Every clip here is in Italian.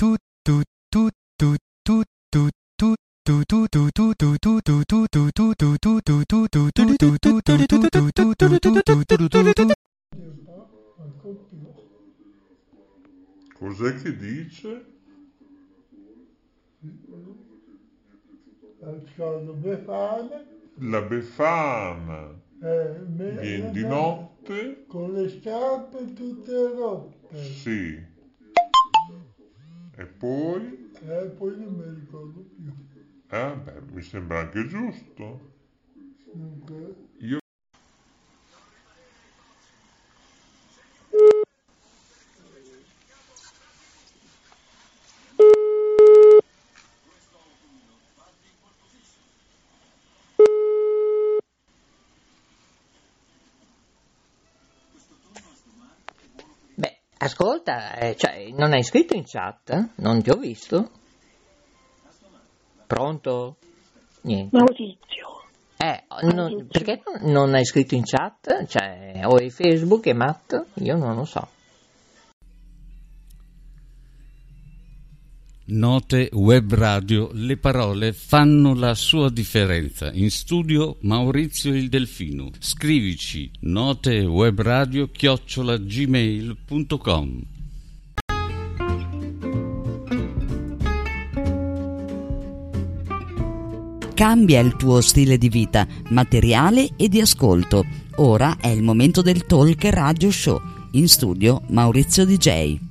Cos'è che dice? La Befana viene di notte con le scarpe tutte rotte. Sì. E poi? Poi non mi ricordo più. Beh, mi sembra anche giusto. Okay. Io... Ascolta, cioè, non hai scritto in chat? Non ti ho visto. Pronto? Niente. Maurizio. Maurizio. Perché non hai scritto in chat? Cioè, o è Facebook, è Matt? Io non lo so. Note Web Radio, le parole fanno la sua differenza. In studio Maurizio il Delfino. Scrivici notewebradio@gmail.com. Cambia il tuo stile di vita, materiale e di ascolto. Ora è il momento del Talk Radio Show. In studio Maurizio DJ.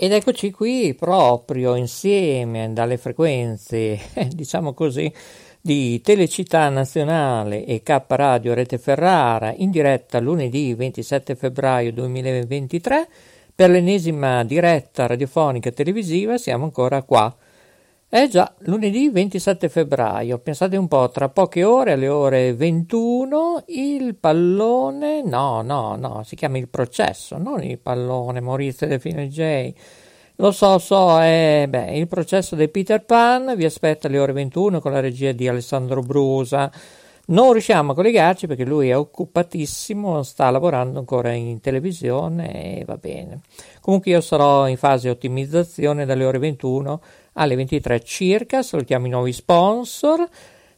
Ed eccoci qui proprio insieme dalle frequenze, diciamo così, di Telecittà Nazionale e K Radio Rete Ferrara, in diretta lunedì 27 febbraio 2023 per l'ennesima diretta radiofonica televisiva. Siamo ancora qua. Già, lunedì 27 febbraio, pensate un po', tra poche ore, alle ore 21, il pallone, no, si chiama il processo, non il pallone, Maurizio Delfino J. Lo so, il processo di Peter Pan vi aspetta alle ore 21 con la regia di Alessandro Brusa. Non riusciamo a collegarci perché lui è occupatissimo, sta lavorando ancora in televisione e va bene. Comunque io sarò in fase ottimizzazione dalle ore 21 alle 23 circa, salutiamo i nuovi sponsor.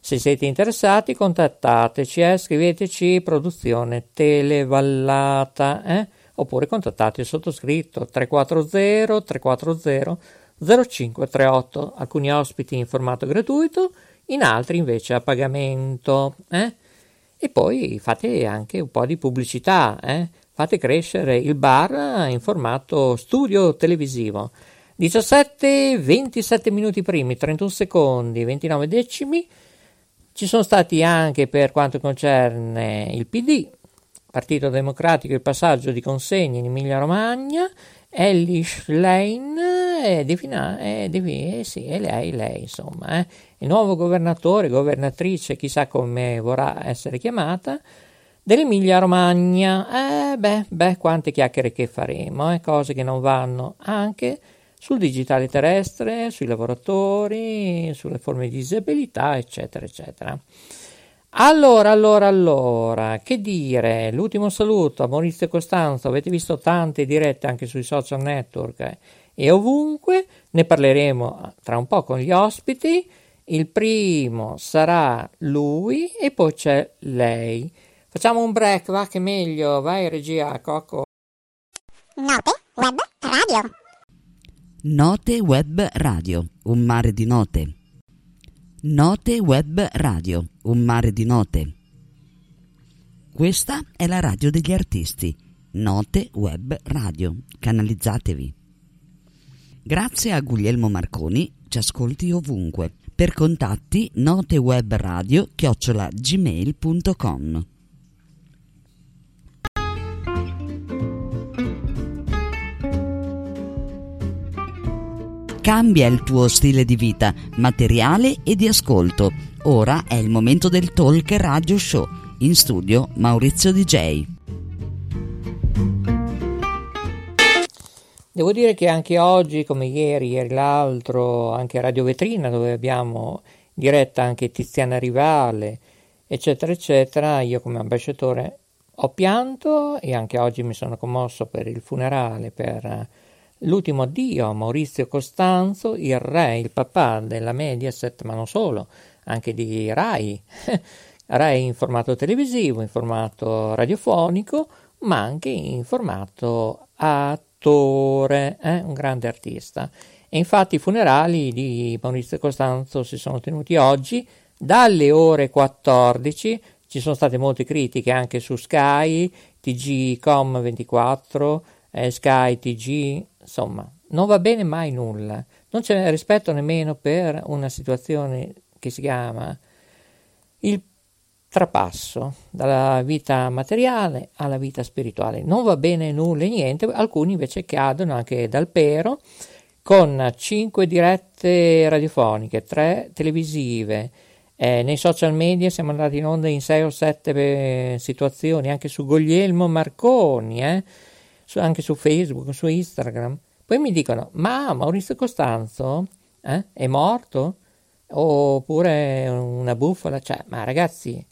Se siete interessati contattateci, scriveteci produzione Tele Vallata, oppure contattate il sottoscritto 340-340-0538, alcuni ospiti in formato gratuito, in altri invece a pagamento. E poi fate anche un po' di pubblicità, fate crescere il bar in formato studio televisivo. 17, 27 minuti primi, 31 secondi, 29 decimi, ci sono stati anche per quanto concerne il PD, Partito Democratico, il passaggio di consegne in Emilia-Romagna, Ellie Schlein, è lei, il nuovo governatore, governatrice, chissà come vorrà essere chiamata, dell'Emilia-Romagna. Quante chiacchiere che faremo, cose che non vanno anche... sul digitale terrestre, sui lavoratori, sulle forme di disabilità, eccetera, eccetera. Allora, che dire? L'ultimo saluto a Maurizio Costanzo, avete visto tante dirette anche sui social network e ovunque, ne parleremo tra un po' con gli ospiti, il primo sarà lui e poi c'è lei. Facciamo un break, va che meglio, vai regia, Coco. Note Web Radio. Note Web Radio, un mare di note. Note Web Radio, un mare di note. Questa è la radio degli artisti. Note Web Radio, canalizzatevi. Grazie a Guglielmo Marconi, ci ascolti ovunque. Per contatti notewebradio@gmail.com. Cambia il tuo stile di vita, materiale e di ascolto. Ora è il momento del Talk Radio Show. In studio Maurizio DJ. Devo dire che anche oggi, come ieri l'altro, anche Radio Vetrina, dove abbiamo diretta anche Tiziana Rivale, eccetera, eccetera, io come ambasciatore Ho pianto e anche oggi mi sono commosso per il funerale, per l'ultimo addio a Maurizio Costanzo, il re, il papà della Mediaset, ma non solo, anche di Rai, Rai in formato televisivo, in formato radiofonico, ma anche in formato attore, un grande artista. E infatti i funerali di Maurizio Costanzo si sono tenuti oggi dalle ore 14. Ci sono state molte critiche anche su Sky, TG Com 24, Sky, TG, insomma, non va bene mai nulla. Non c'è rispetto nemmeno per una situazione che si chiama il trapasso dalla vita materiale alla vita spirituale. Non va bene nulla e niente, alcuni invece cadono anche dal pero, con 5 dirette radiofoniche, 3 televisive, nei social media siamo andati in onda in 6 o 7 situazioni, anche su Guglielmo Marconi, anche su Facebook, su Instagram. Poi mi dicono, ma Maurizio Costanzo è morto? Oppure una bufala, cioè, ma ragazzi,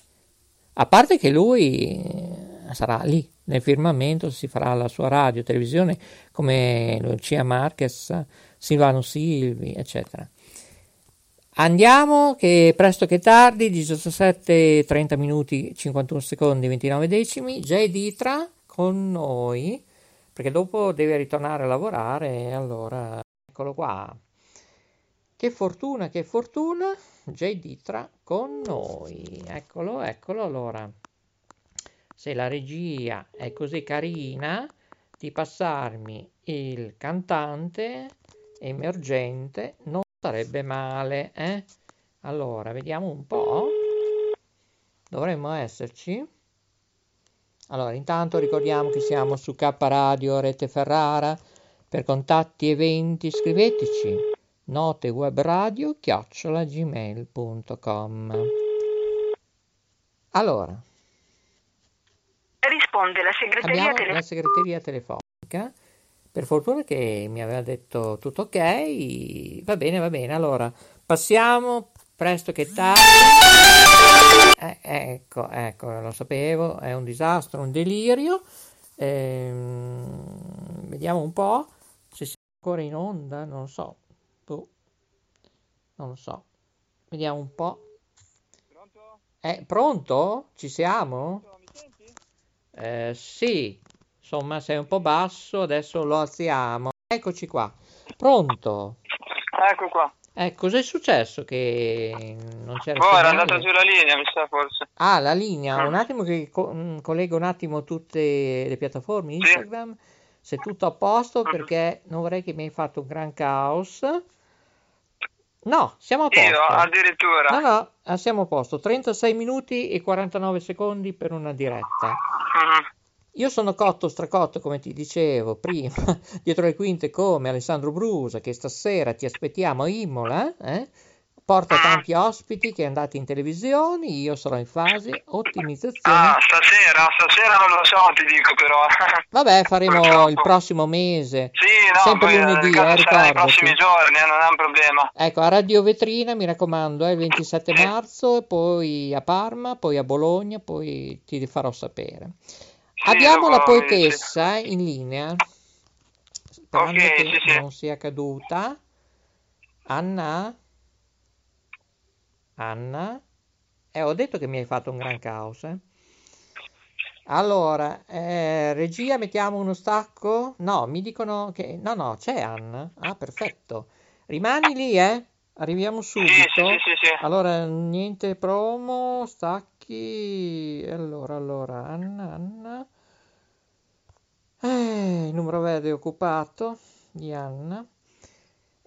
a parte che lui sarà lì nel firmamento, si farà la sua radio, televisione, come Lucia Marques, Silvano Silvi, eccetera. Andiamo, che presto che tardi, 17:30 minuti 51 secondi 29 decimi, Jay Ditra con noi, perché dopo deve ritornare a lavorare, e allora eccolo qua. Che fortuna, Jay Ditra con noi, eccolo, eccolo. Allora, se la regia è così carina di passarmi il cantante emergente, non sarebbe male, eh? Allora, vediamo un po', dovremmo esserci. Allora, intanto ricordiamo che siamo su K Radio Rete Ferrara, per contatti, eventi, scriveteci. notewebradio@gmail.com. Allora, risponde la segreteria, la segreteria telefonica. Per fortuna che mi aveva detto tutto ok. Va bene, va bene. Allora, passiamo presto che tardi. Ecco, ecco, lo sapevo, è un disastro, un delirio. Vediamo un po' se siamo ancora in onda, non lo so. Non lo so, vediamo un po'. Pronto? Pronto? Ci siamo? Pronto, mi senti? Sì, insomma sei un po' basso, adesso lo alziamo. Eccoci qua. Pronto? Ecco qua. Cos'è successo che non c'era? Oh, era andata giù la linea, mi sa, forse. Ah, la linea, un attimo che collego un attimo tutte le piattaforme, Instagram, sì. Se tutto a posto, perché non vorrei che mi hai fatto un gran caos. No, siamo a posto. Io addirittura. No, no, siamo a posto. 36 minuti e 49 secondi per una diretta. Io sono cotto, stracotto, come ti dicevo prima, dietro le quinte come Alessandro Brusa, che stasera ti aspettiamo a Imola, porta tanti ospiti che è andato in televisione, io sarò in fase ottimizzazione. Ah, stasera non lo so, ti dico però. Vabbè, faremo purtroppo il prossimo mese, sì, no, sempre lunedì, ricordati. I prossimi giorni, non è un problema. Ecco, a Radio Vetrina, mi raccomando, è il 27 marzo, e poi a Parma, poi a Bologna, poi ti farò sapere. Sì, abbiamo la poetessa in linea, sperando che non sia caduta. Anna, ho detto che mi hai fatto un gran caos. Allora, regia, mettiamo uno stacco? No, mi dicono che... No, c'è Anna. Ah, perfetto. Rimani lì, Arriviamo subito. Sì. Allora, niente promo, stacchi... Allora, Anna. Il numero verde è occupato di Anna.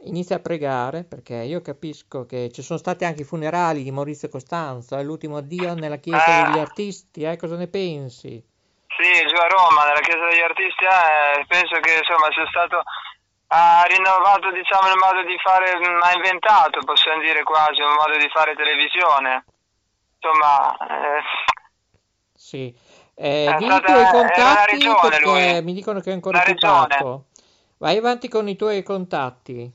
Inizia a pregare, perché io capisco che ci sono stati anche i funerali di Maurizio Costanzo, è l'ultimo addio nella chiesa degli artisti, cosa ne pensi? Sì, giù a Roma, nella chiesa degli artisti, penso che insomma sia stato, ha rinnovato diciamo il modo di fare, ha inventato, possiamo dire quasi, un modo di fare televisione, insomma... Sì, dimmi tu i contatti perché lui. Mi dicono che è ancora occupato, vai avanti con i tuoi contatti.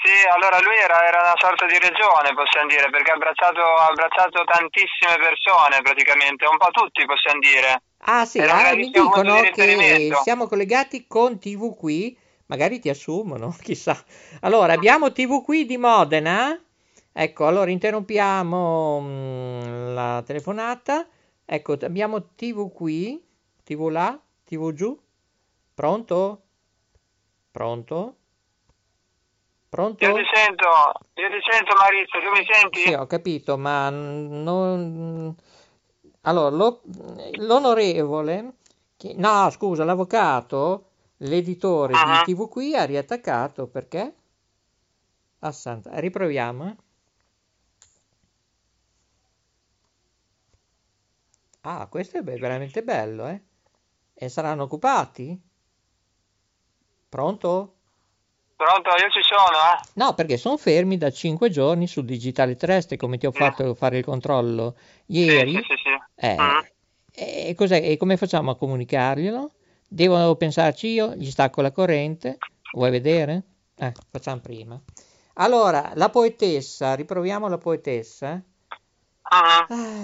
Sì, allora lui era una sorta di regione, possiamo dire, perché ha abbracciato tantissime persone praticamente, un po' tutti, possiamo dire. Ah sì, allora mi dicono che siamo collegati con TV Qui, magari ti assumono, chissà. Allora, abbiamo TV Qui di Modena, ecco, allora interrompiamo la telefonata, ecco, abbiamo TV Qui, TV là, TV giù, pronto? Pronto? Pronto? Io ti sento Maurizio, tu mi senti? Sì, ho capito, ma non... Allora, l'onorevole, no scusa, l'avvocato, l'editore di TV Qui ha riattaccato, perché? Ah, santa, riproviamo, eh? Ah, questo è veramente bello, eh? E saranno occupati? Pronto? Pronto, io ci sono, eh? No, perché sono fermi da 5 giorni su Digitale Terrestre, come ti ho fatto fare il controllo ieri. Sì. E cos'è? E come facciamo a comunicarglielo? Devo pensarci io, gli stacco la corrente. Vuoi vedere? Facciamo prima. Allora, la poetessa, riproviamo la poetessa.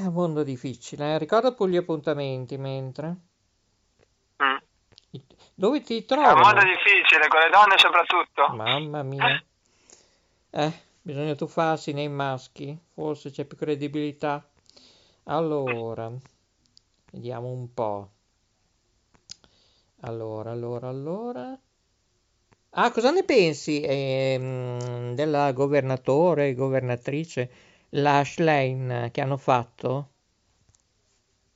Mondo difficile, eh? Ricorda pure gli appuntamenti, mentre... Dove ti trovi? È un mondo difficile, con le donne soprattutto. Mamma mia. Bisogna tuffarsi nei maschi, forse c'è più credibilità. Allora, vediamo un po'. Allora. Ah, cosa ne pensi della governatrice, la Schlein, che hanno fatto?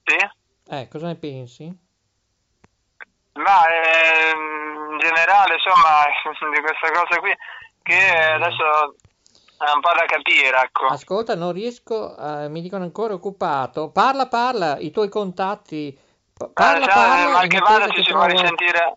Sì. Cosa ne pensi? Ma in generale, insomma, di questa cosa qui, che adesso è un po' da capire, ecco. Ascolta, non riesco, mi dicono ancora occupato. Parla, i tuoi contatti. Parla. Ma anche vada ci si può risentire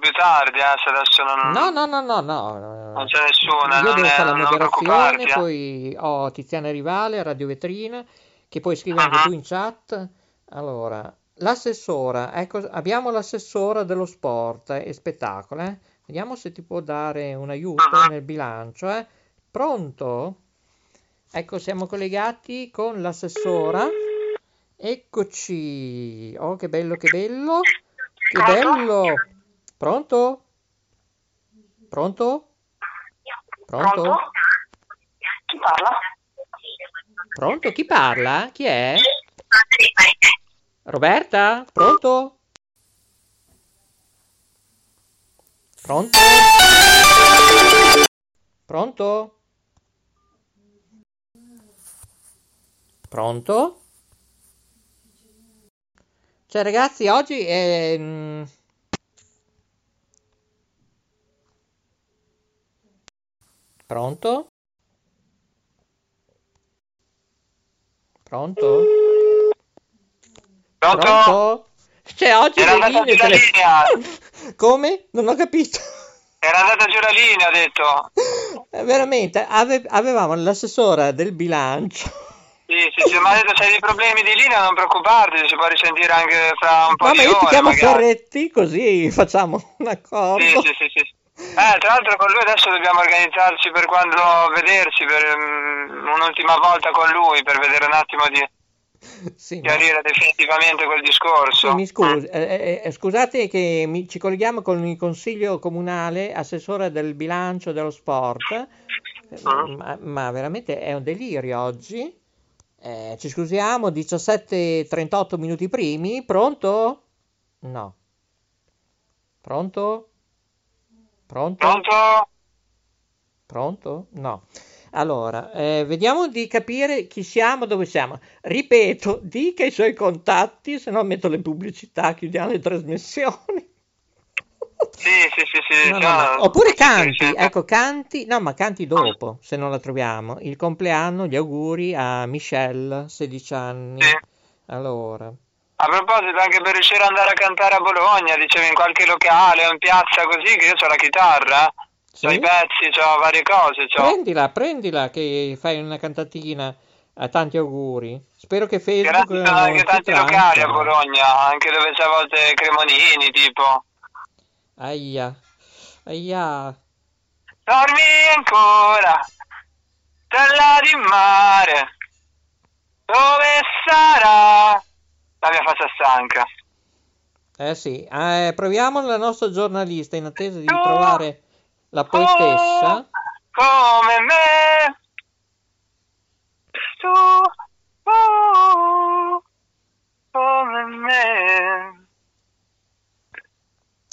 più tardi, se adesso non... No. Non c'è nessuna. Io devo fare la moderazione, poi ho Tiziana Rivale, Radio Vetrina, che puoi scrivere anche tu in chat. Allora... L'assessora, ecco, abbiamo l'assessora dello sport e spettacolo, eh? Vediamo se ti può dare un aiuto nel bilancio, eh? Pronto? Ecco, siamo collegati con l'assessora. Eccoci. Oh, che bello. Che bello. Pronto? Pronto? Chi parla? Chi è? Roberta? Pronto? Cioè ragazzi, oggi è... Pronto? Pronto? Cioè oggi era andata giù la linea. Come? Non ho capito. Era andata giù la linea, ha detto. Veramente, avevamo l'assessora del bilancio. Sì, ma ha detto se hai dei problemi di linea non preoccuparti, si può risentire anche fra un po' di ore. Ma io ti chiamo Ferretti, così facciamo un accordo. Sì. Tra l'altro con lui adesso dobbiamo organizzarci per quando vederci, per un'ultima volta con lui, per vedere un attimo di... Sì, chiarire definitivamente quel discorso. Sì, mi scusi, scusate che ci colleghiamo con il consiglio comunale, assessore del bilancio dello sport, ma veramente è un delirio oggi. Ci scusiamo, 17:38 minuti primi. Pronto? No. Pronto? No. Allora, vediamo di capire chi siamo, dove siamo. Ripeto, dica i suoi contatti, se no metto le pubblicità, chiudiamo le trasmissioni. Sì. No. Oppure canti, ecco, canti dopo, se non la troviamo. Il compleanno, gli auguri a Michelle, 16 anni. Sì. Allora... A proposito, anche per riuscire ad andare a cantare a Bologna, dicevi in qualche locale o in piazza così, che io ho la chitarra... Sì? C'ho i pezzi, c'ho varie cose. Prendila che fai una cantatina. A tanti auguri. Spero che Facebook... Grazie, sono anche tanti locali a Bologna, anche dove c'è a volte Cremonini, tipo. Aia. Dormi ancora, stella di mare. Dove sarà la mia faccia stanca? Eh sì, proviamo la nostra giornalista in attesa di trovare la poetessa. Come me. Tu come me.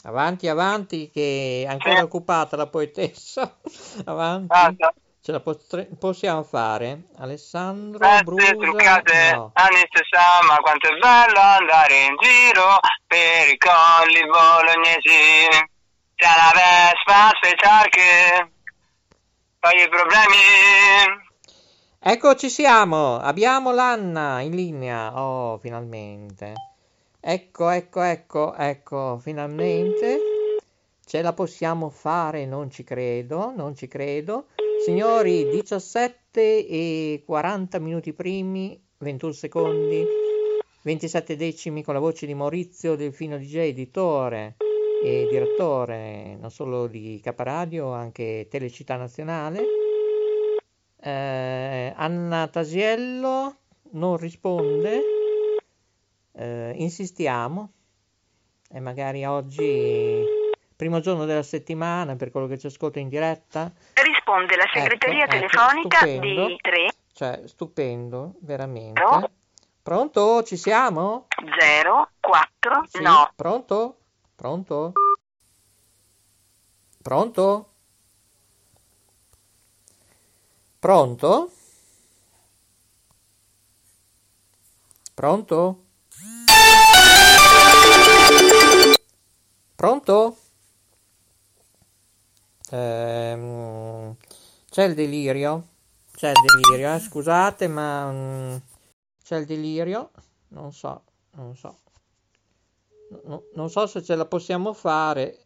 Avanti, avanti, che è ancora occupata la poetessa. Avanti. Ce la possiamo fare? Alessandro Brusa. Truccate, no. Aniste Sama, quanto è bello andare in giro per i colli bolognesi. C'è la Vespa special che toglie i problemi. Ecco, ci siamo. Abbiamo l'Anna in linea. Oh, finalmente. Ecco, finalmente ce la possiamo fare, non ci credo. Signori, 17:40 primi, 21 secondi, 27 decimi con la voce di Maurizio Delfino DJ, editore e direttore non solo di K Radio, anche Telecittà Nazionale. Anna Tasiello non risponde. Insistiamo e magari oggi, primo giorno della settimana, per quello che ci ascolta in diretta, risponde la segreteria telefonica, stupendo, di 3, cioè stupendo veramente. 0, pronto, ci siamo? 0 4, sì, no, pronto? Pronto? C'è il delirio, scusate, ma c'è il delirio, non so se ce la possiamo fare.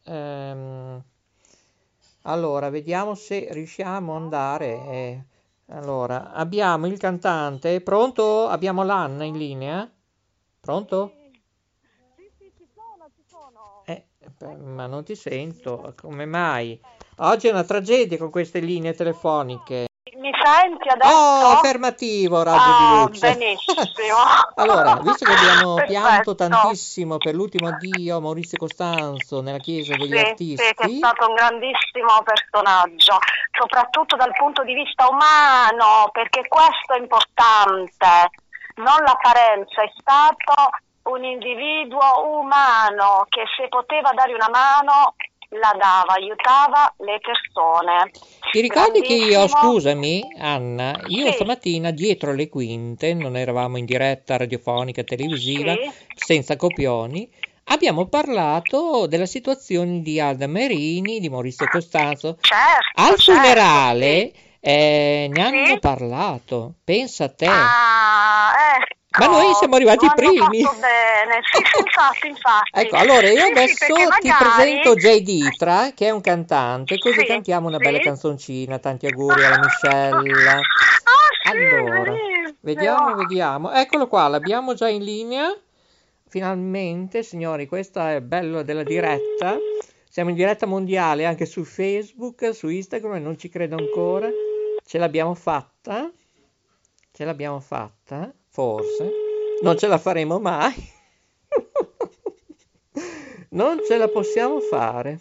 Allora, vediamo se riusciamo ad andare. Allora, abbiamo il cantante, pronto? Abbiamo l'Anna in linea? Pronto? Ma non ti sento, come mai? Oggi è una tragedia con queste linee telefoniche. Mi senti adesso? Oh, affermativo, Radio di Luce. Benissimo. Allora, visto che abbiamo pianto tantissimo per l'ultimo addio Maurizio Costanzo nella Chiesa degli Artisti, che è stato un grandissimo personaggio, soprattutto dal punto di vista umano, perché questo è importante, non l'apparenza, è stato un individuo umano che, se poteva dare una mano, la dava, aiutava le persone. Ti ricordi che io, scusami Anna, stamattina dietro le quinte, non eravamo in diretta radiofonica televisiva, senza copioni, abbiamo parlato della situazione di Alda Merini, di Maurizio Costanzo. Certo, al funerale ne hanno parlato, pensa a te. Ma noi siamo arrivati primi. Fatto bene. Sì, infatti. Ecco, allora io adesso ti presento Jay Ditra, che è un cantante, così cantiamo una bella canzoncina. Tanti auguri alla Michelle. Allora, vediamo. Eccolo qua, l'abbiamo già in linea. Finalmente, signori, questo è il bello della diretta. Siamo in diretta mondiale anche su Facebook, su Instagram, e non ci credo ancora. Ce l'abbiamo fatta. Forse non ce la faremo mai. Non ce la possiamo fare.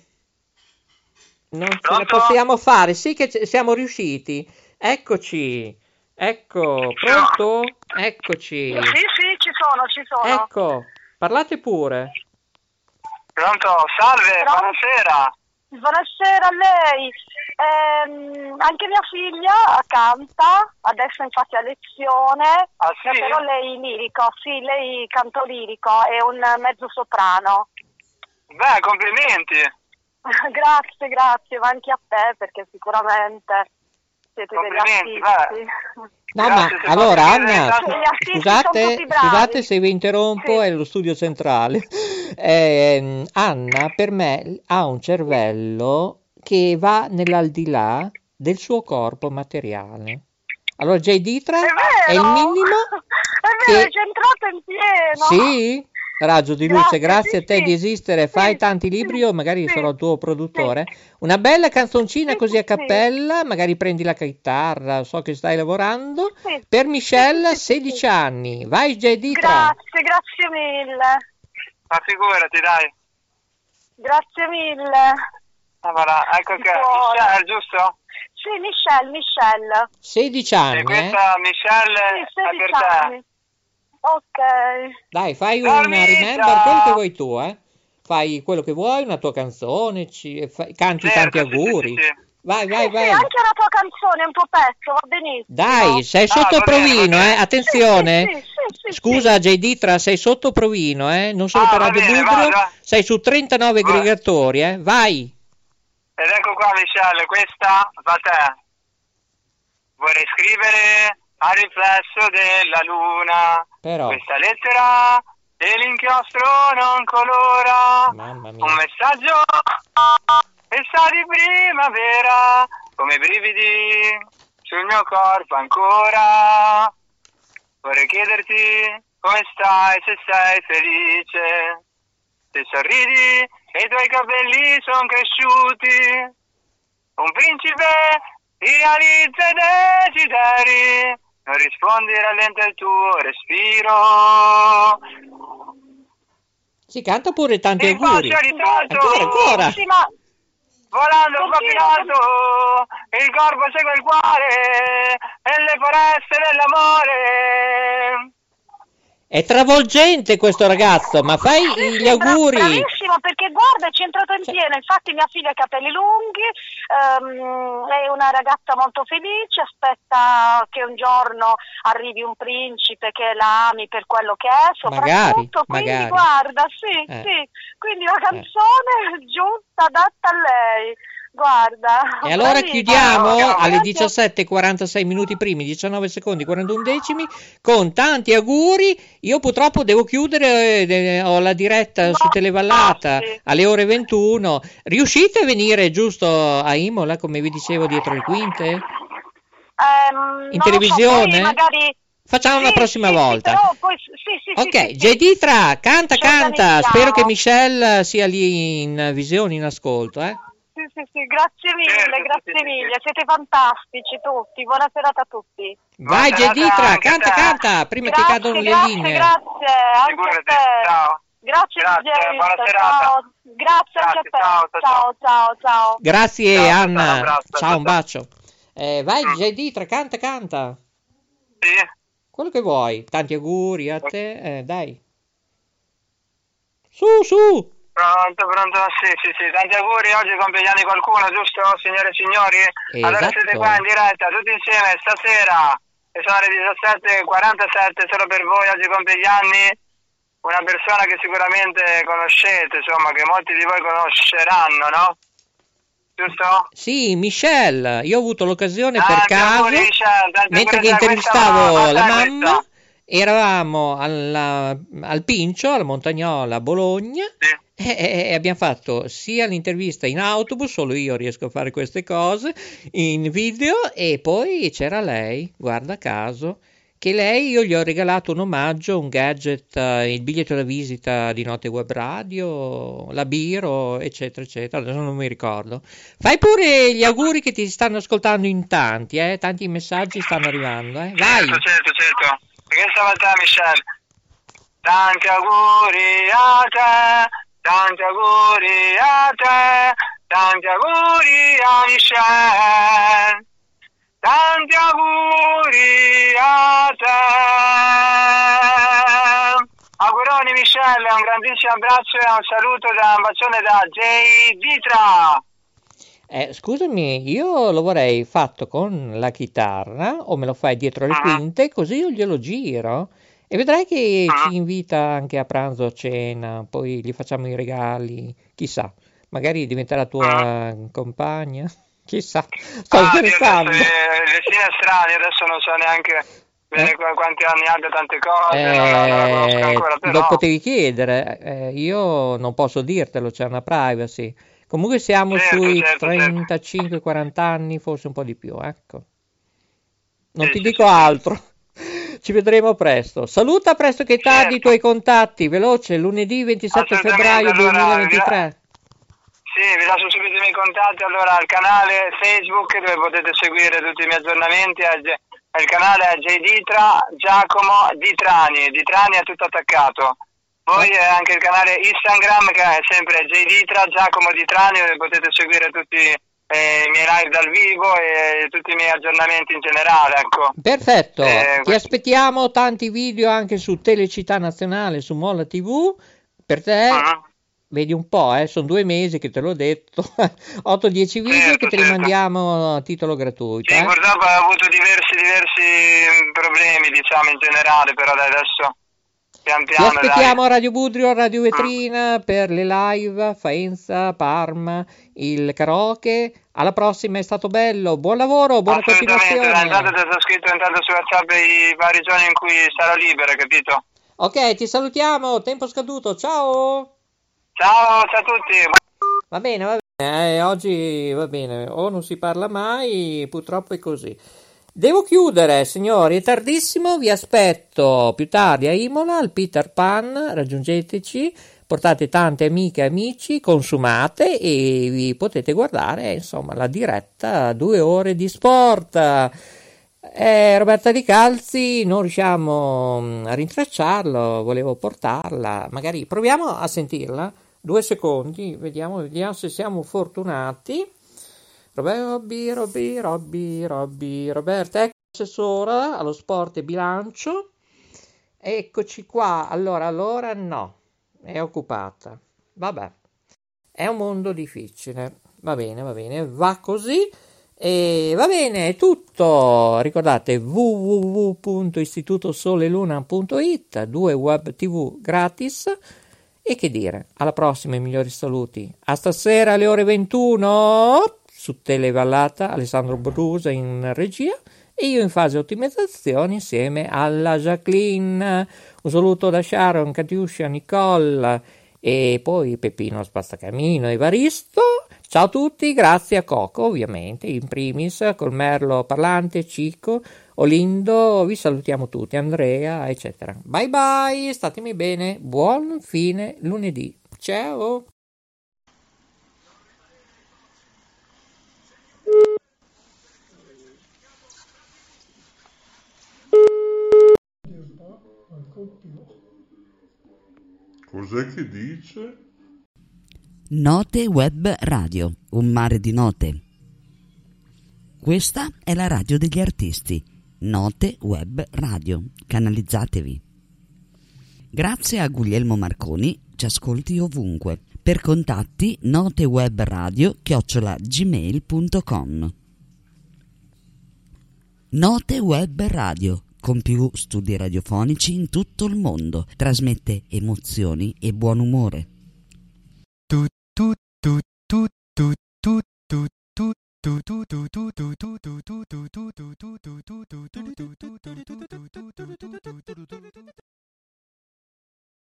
Non ce la possiamo fare. Sì che siamo riusciti. Eccoci. Ecco, pronto? Eccoci. Sì, ci sono. Ecco, parlate pure. Pronto? Salve, buonasera. Buonasera a lei. Anche mia figlia canta, adesso infatti a lezione, però lei lirico, lei canto lirico, è un mezzo soprano. Beh, complimenti. grazie, ma anche a te, perché sicuramente siete degli artisti. No, grazie, ma allora Anna, scusate se vi interrompo, è lo studio centrale. Anna per me ha un cervello che va nell'aldilà del suo corpo materiale. Allora Jay Ditra è il minimo, è vero, che... c'è entrato in pieno. Sì, raggio di luce, grazie a te di esistere, fai tanti libri, io magari sarò il tuo produttore, una bella canzoncina così a cappella, magari prendi la chitarra, so che stai lavorando, per Michelle, 16 anni, vai Jay Ditra. Grazie mille. Ma figurati, dai. Grazie mille. Allora, ecco che Michelle, giusto? Sì, Michelle. 16 anni, e questa Michelle è per te. Ok. Dai, fai un remember, quello che vuoi tu, eh? Fai quello che vuoi, una tua canzone, canti tanti auguri. Sì, sì, sì. Vai. Sì, anche una tua canzone, un po' pezzo, va benissimo. Dai, sei sotto provino, eh? Attenzione. Sì. Scusa, Jay Ditra, sei sotto provino, eh? Non sono per Radio Budro, sei su 39 aggregatori, eh? Vai. Ed ecco qua, Michelle, questa va a te. Vorrei scrivere al riflesso della luna. Però questa lettera dell'inchiostro non colora. Mamma mia. Un messaggio e sa di primavera, come brividi sul mio corpo ancora. Vorrei chiederti come stai, se sei felice, se sorridi e i tuoi capelli sono cresciuti. Un principe realizza i desideri, non rispondi, rallenta il tuo respiro. Si canta pure tanti auguri. Ancora. Volando scopinato, il corpo segue il cuore nelle foreste dell'amore. È travolgente questo ragazzo, ma fai gli auguri. Bravissimo, perché guarda, è centrato in pieno, infatti mia figlia ha i capelli lunghi, lei è una ragazza molto felice, aspetta che un giorno arrivi un principe che la ami per quello che è, soprattutto, magari. Quindi guarda, sì, quindi la canzone giusta, adatta a lei. Guarda, e allora chiudiamo alle 17:46 minuti primi, 19 secondi 41 decimi con tanti auguri. Io purtroppo devo chiudere, ho la diretta su Tele Vallata alle ore 21. Riuscite a venire giusto a Imola, come vi dicevo, dietro le quinte? In televisione? So, magari... Facciamo la prossima volta. Sì, Jay Ditra, canta. Spero che Michelle sia lì in visione, in ascolto, eh. Sì, grazie mille, siete fantastici tutti, buona serata a tutti. Vai Jay Ditra, canta, prima che cadano le linee. Grazie, ciao. Grazie, buona serata. Grazie anche a te, ciao. Grazie, ciao, Anna, ciao, abbraccio, ciao, un bacio. Vai Jay Ditra, canta. Sì. Quello che vuoi, tanti auguri a te, dai. Su. Pronto, sì, tanti auguri, oggi compleanno qualcuno, giusto, signore e signori? Esatto. Allora siete qua in diretta, tutti insieme, stasera, e sono le 17:47, solo per voi, oggi compleanno una persona che sicuramente conoscete, insomma, che molti di voi conosceranno, no? Giusto? Sì, Michelle, io ho avuto l'occasione per caso, mentre che intervistavo la mamma, eravamo al Pincio, alla Montagnola, a Bologna, e abbiamo fatto sia l'intervista in autobus, solo io riesco a fare queste cose, in video, e poi c'era lei, guarda caso, che lei, io gli ho regalato un omaggio, un gadget, il biglietto da visita di Note Web Radio, la Biro, eccetera, adesso non mi ricordo. Fai pure gli auguri che ti stanno ascoltando in tanti, tanti messaggi stanno arrivando, vai! Certo. Perché stavolta, Michelle, tanti auguri a te, tanti auguri a te, tanti auguri a Michelle, tanti auguri a te. Auguroni, Michelle, un grandissimo abbraccio e un saluto da un bacione da Jay Ditra. Scusami, io lo vorrei fatto con la chitarra, o me lo fai dietro le quinte, così io glielo giro e vedrai che ci invita anche a pranzo, a cena, poi gli facciamo i regali, chissà, magari diventerà tua compagna, chissà, sto scherzando. Le finestrane adesso non so neanche quanti anni abbia, tante cose, non la conosco ancora, però... Lo potevi chiedere, io non posso dirtelo, c'è una privacy. Comunque siamo sui 35-40 anni, forse un po' di più, ecco. Non ti dico altro. ci vedremo presto. Saluta presto che certo. Tardi i tuoi contatti, veloce, lunedì 27 febbraio 2023. Allora, sì, vi lascio subito i miei contatti, allora al canale Facebook dove potete seguire tutti i miei aggiornamenti, al canale Jay Ditra, Giacomo Ditrani, Ditrani è tutto attaccato. Poi anche il canale Instagram che è sempre Jay Ditra, Giacomo Ditrani, dove potete seguire tutti i miei live dal vivo e tutti i miei aggiornamenti in generale, ecco. Perfetto, ti aspettiamo tanti video anche su Telecittà Nazionale, su Molla TV, per te... Uh-huh. Vedi un po', sono 2 mesi che te l'ho detto, 8-10 video certo, che te li certo. Mandiamo a titolo gratuito. Sì, purtroppo ho avuto diversi problemi, diciamo, in generale, però adesso pian piano... Ti aspettiamo a Radio Budrio, a Radio Vetrina, per le live, Faenza, Parma, il karaoke. Alla prossima, è stato bello, buon lavoro, buona continuazione. Assolutamente, intanto ti ho scritto su WhatsApp i vari giorni in cui sarò libera, capito? Ok, ti salutiamo, tempo scaduto, ciao! Ciao a tutti. Va bene. Oggi va bene. O non si parla mai, purtroppo è così. Devo chiudere, signori, è tardissimo. Vi aspetto più tardi a Imola, al Peter Pan. Raggiungeteci, portate tante amiche e amici, consumate e vi potete guardare, insomma, la diretta 2 ore di sport. Roberta Di Calzi non riusciamo a rintracciarlo, volevo portarla, magari proviamo a sentirla. 2 secondi, vediamo se siamo fortunati. Robby, Roberta, ecco, assessora allo sport e bilancio. Eccoci qua, allora no, è occupata. Vabbè, è un mondo difficile, va bene, va così. E va bene, è tutto. Ricordate www.istitutosoleluna.it, 2 web tv gratis. E che dire, alla prossima, i migliori saluti. A stasera alle ore 21 su Tele Vallata, Alessandro Brusa in regia e io in fase ottimizzazione insieme alla Jacqueline. Un saluto da Sharon, Catiuscia, Nicola e poi Peppino, Spastacamino e Varisto. Ciao a tutti, grazie a Coco ovviamente, in primis, col merlo parlante, Cico, Olindo, vi salutiamo tutti, Andrea, eccetera. Bye bye, statemi bene, buon fine lunedì, ciao! Cos'è che dice? Note Web Radio, un mare di note. Questa è la radio degli artisti, Note Web Radio, canalizzatevi. Grazie a Guglielmo Marconi, ci ascolti ovunque. Per contatti notewebradio@gmail.com. Note Web Radio, con più studi radiofonici in tutto il mondo, trasmette emozioni e buon umore.